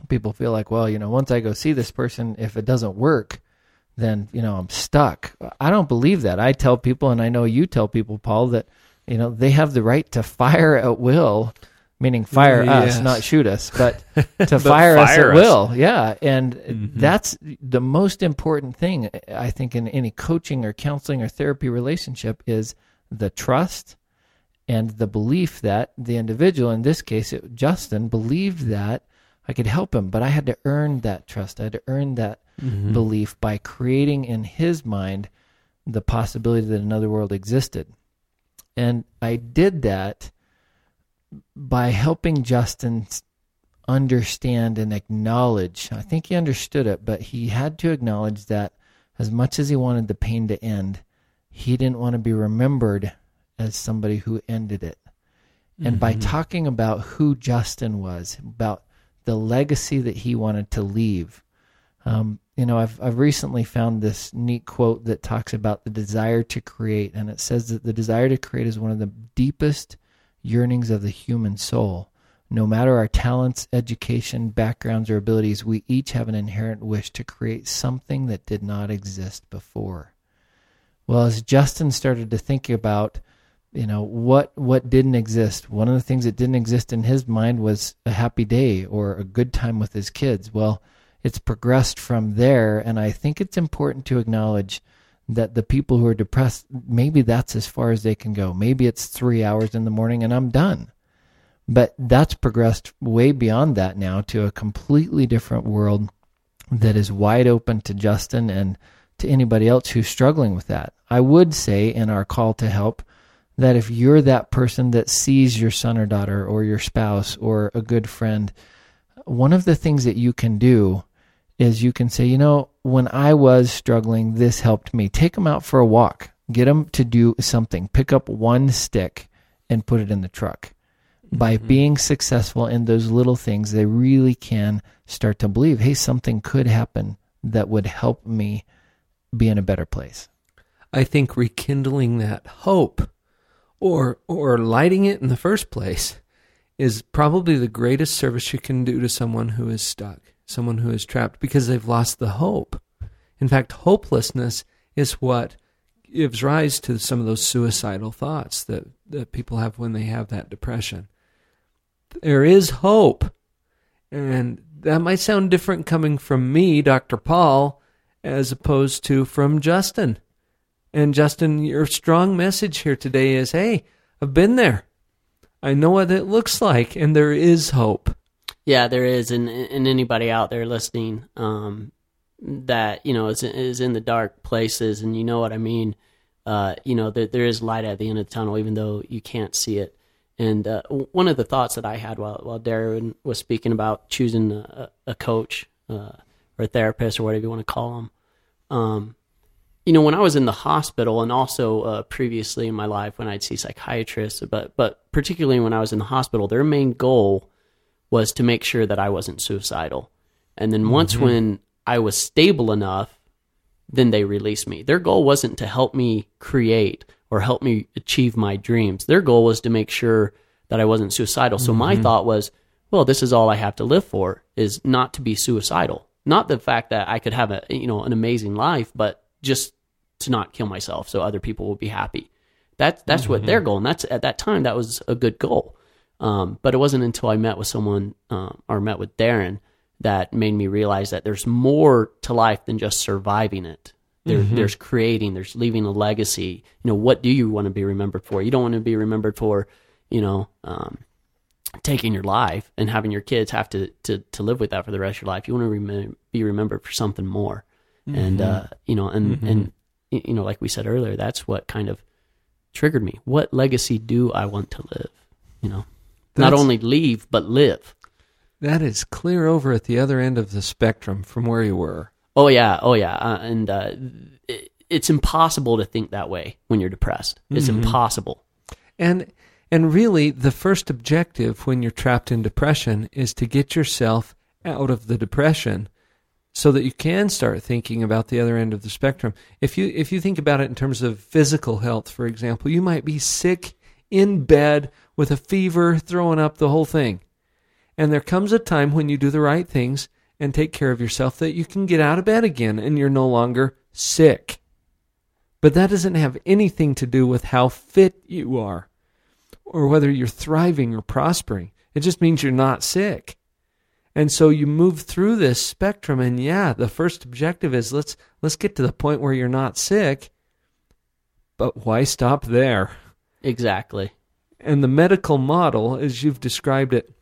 people feel like, well, you know, once I go see this person, if it doesn't work, then, you know, I'm stuck. I don't believe that. I tell people, and I know you tell people, Paul, that you know, they have the right to fire at will, meaning fire yes. us, not shoot us, but to but fire, fire us at us. will. Yeah. And mm-hmm. that's the most important thing, I think, in any coaching or counseling or therapy relationship is the trust and the belief that the individual, in this case, it, Justin, believed that I could help him, but I had to earn that trust. I had to earn that mm-hmm. belief by creating in his mind the possibility that another world existed. And I did that by helping Justin understand and acknowledge. I think he understood it, but he had to acknowledge that as much as he wanted the pain to end, he didn't want to be remembered as somebody who ended it. And mm-hmm. by talking about who Justin was, about the legacy that he wanted to leave. Um, you know, I've I've recently found this neat quote that talks about the desire to create, and it says that the desire to create is one of the deepest yearnings of the human soul. No matter our talents, education, backgrounds, or abilities, we each have an inherent wish to create something that did not exist before. Well, as Justin started to think about, you know, what what didn't exist, one of the things that didn't exist in his mind was a happy day or a good time with his kids. Well, it's progressed from there, and I think it's important to acknowledge that the people who are depressed, maybe that's as far as they can go. Maybe it's three hours in the morning and I'm done. But that's progressed way beyond that now to a completely different world that is wide open to Justin and to anybody else who's struggling with that. I would say in our call to help, that if you're that person that sees your son or daughter or your spouse or a good friend, one of the things that you can do is you can say, you know, when I was struggling, this helped me. Take them out for a walk. Get them to do something. Pick up one stick and put it in the truck. Mm-hmm. By being successful in those little things, they really can start to believe, hey, something could happen that would help me be in a better place. I think rekindling that hope Or or lighting it in the first place is probably the greatest service you can do to someone who is stuck, someone who is trapped, because they've lost the hope. In fact, hopelessness is what gives rise to some of those suicidal thoughts that, that people have when they have that depression. There is hope, and that might sound different coming from me, Doctor Paul, as opposed to from Justin. And Justin, your strong message here today is, hey, I've been there. I know what it looks like, and there is hope. Yeah, there is, and, and anybody out there listening um, that, you know, is, is in the dark places, and you know what I mean, uh, you know, there, there is light at the end of the tunnel, even though you can't see it. And uh, one of the thoughts that I had while, while Darren was speaking about choosing a, a coach uh, or a therapist or whatever you want to call them, um, you know, when I was in the hospital and also uh, previously in my life when I'd see psychiatrists, but but particularly when I was in the hospital, their main goal was to make sure that I wasn't suicidal. And then once mm-hmm. when I was stable enough, then they released me. Their goal wasn't to help me create or help me achieve my dreams. Their goal was to make sure that I wasn't suicidal. So mm-hmm. my thought was, well, this is all I have to live for, is not to be suicidal. Not the fact that I could have a, you know, an amazing life, but just to not kill myself so other people will be happy. That, that's mm-hmm. what their goal, and that's at that time, that was a good goal. Um, but it wasn't until I met with someone um, or met with Darren that made me realize that there's more to life than just surviving it. There, mm-hmm. There's creating, there's leaving a legacy. You know, what do you want to be remembered for? You don't want to be remembered for, you know, um, taking your life and having your kids have to, to, to live with that for the rest of your life. You want to rem- be remembered for something more. Mm-hmm. And, uh, you know, and, mm-hmm. and, you know, like we said earlier, that's what kind of triggered me. What legacy do I want to live? You know, that's, not only leave, but live. That is clear over at the other end of the spectrum from where you were. Oh, yeah. Oh, yeah. Uh, and uh, it, it's impossible to think that way when you're depressed. It's mm-hmm. impossible. And and really, the first objective when you're trapped in depression is to get yourself out of the depression, so that you can start thinking about the other end of the spectrum. If you if you think about it in terms of physical health, for example, you might be sick in bed with a fever, throwing up, the whole thing. And there comes a time when you do the right things and take care of yourself that you can get out of bed again and you're no longer sick. But that doesn't have anything to do with how fit you are. or whether you're thriving or prospering. It just means you're not sick. And so you move through this spectrum, and yeah, the first objective is let's let's get to the point where you're not sick, but why stop there? Exactly. And the medical model, as you've described it,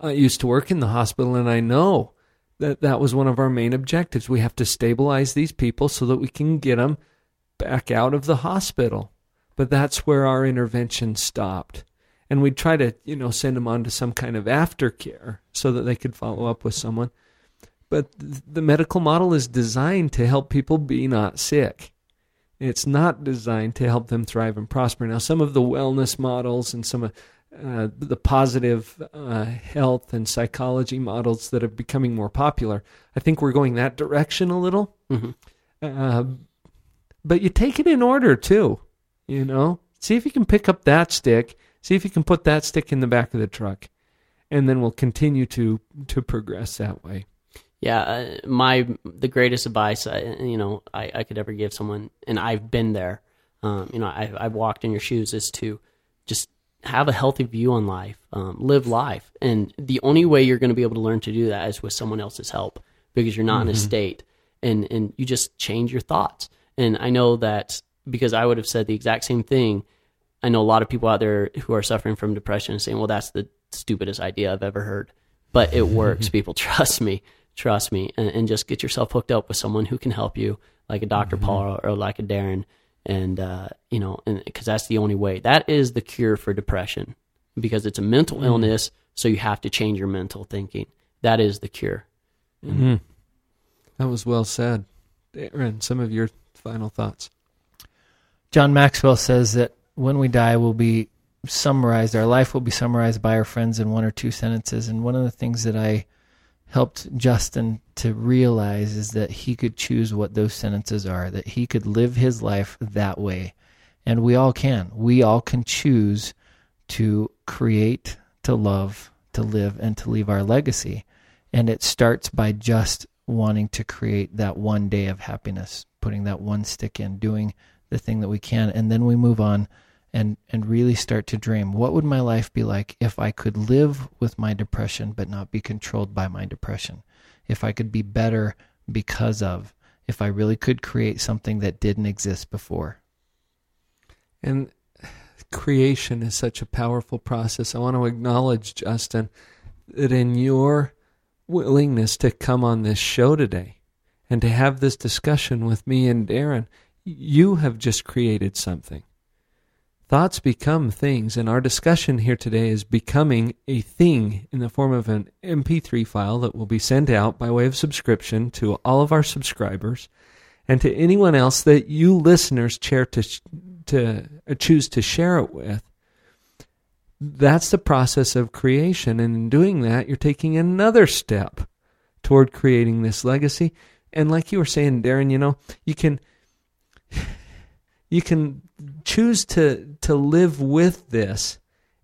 I used to work in the hospital, and I know that that was one of our main objectives. We have to stabilize these people so that we can get them back out of the hospital. But that's where our intervention stopped. And we'd try to, you know, send them on to some kind of aftercare so that they could follow up with someone. But the medical model is designed to help people be not sick. It's not designed to help them thrive and prosper. Now, some of the wellness models and some of uh, the positive uh, health and psychology models that are becoming more popular, I think we're going that direction a little. Mm-hmm. Uh, but you take it in order, too, you know. See if you can pick up that stick. See if you can put that stick in the back of the truck, and then we'll continue to to progress that way. Yeah, uh, my the greatest advice I, you know I, I could ever give someone, and I've been there. Um, you know, I, I've walked in your shoes, is to just have a healthy view on life, um, live life, and the only way you're going to be able to learn to do that is with someone else's help, because you're not mm-hmm. in a state, and and you just change your thoughts. And I know that because I would have said the exact same thing. I know a lot of people out there who are suffering from depression and saying, well, that's the stupidest idea I've ever heard. But it works, people. Trust me. Trust me. And, and just get yourself hooked up with someone who can help you, like a Doctor Mm-hmm. Paul or, or like a Darren. And, uh, you know, because that's the only way. That is the cure for depression, because it's a mental mm-hmm. illness, so you have to change your mental thinking. That is the cure. Mm-hmm. That was well said. Darren, some of your final thoughts. John Maxwell says that when we die, we'll be summarized. Our life will be summarized by our friends in one or two sentences. And one of the things that I helped Justin to realize is that he could choose what those sentences are, that he could live his life that way. And we all can. We all can choose to create, to love, to live, and to leave our legacy. And it starts by just wanting to create that one day of happiness, putting that one stick in, doing the thing that we can, and then we move on and and really start to dream. What would my life be like if I could live with my depression but not be controlled by my depression? If I could be better because of, if I really could create something that didn't exist before. And creation is such a powerful process. I want to acknowledge, Justin, that in your willingness to come on this show today and to have this discussion with me and Darren, you have just created something. Thoughts become things, and our discussion here today is becoming a thing in the form of an M P three file that will be sent out by way of subscription to all of our subscribers and to anyone else that you listeners chair to, to uh, choose to share it with. That's the process of creation, and in doing that, you're taking another step toward creating this legacy. And like you were saying, Darren, you know, you can... You can choose to, to live with this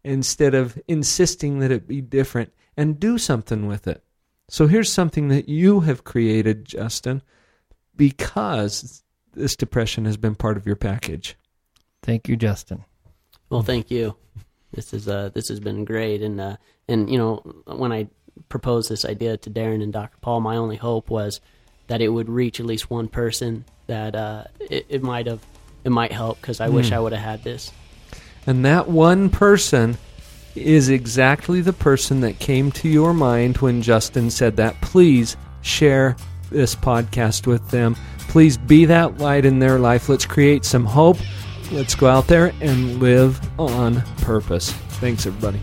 instead of insisting that it be different, and do something with it. So here's something that you have created, Justin, because this depression has been part of your package. Thank you, Justin. Well, thank you. This is uh this has been great, and uh and you know, when I proposed this idea to Darren and Doctor Paul, my only hope was that it would reach at least one person, that uh, it, it might have, it might help, because I mm. wish I would have had this. And that one person is exactly the person that came to your mind when Justin said that. Please share this podcast with them. Please be that light in their life. Let's create some hope. Let's go out there and live on purpose. Thanks, everybody.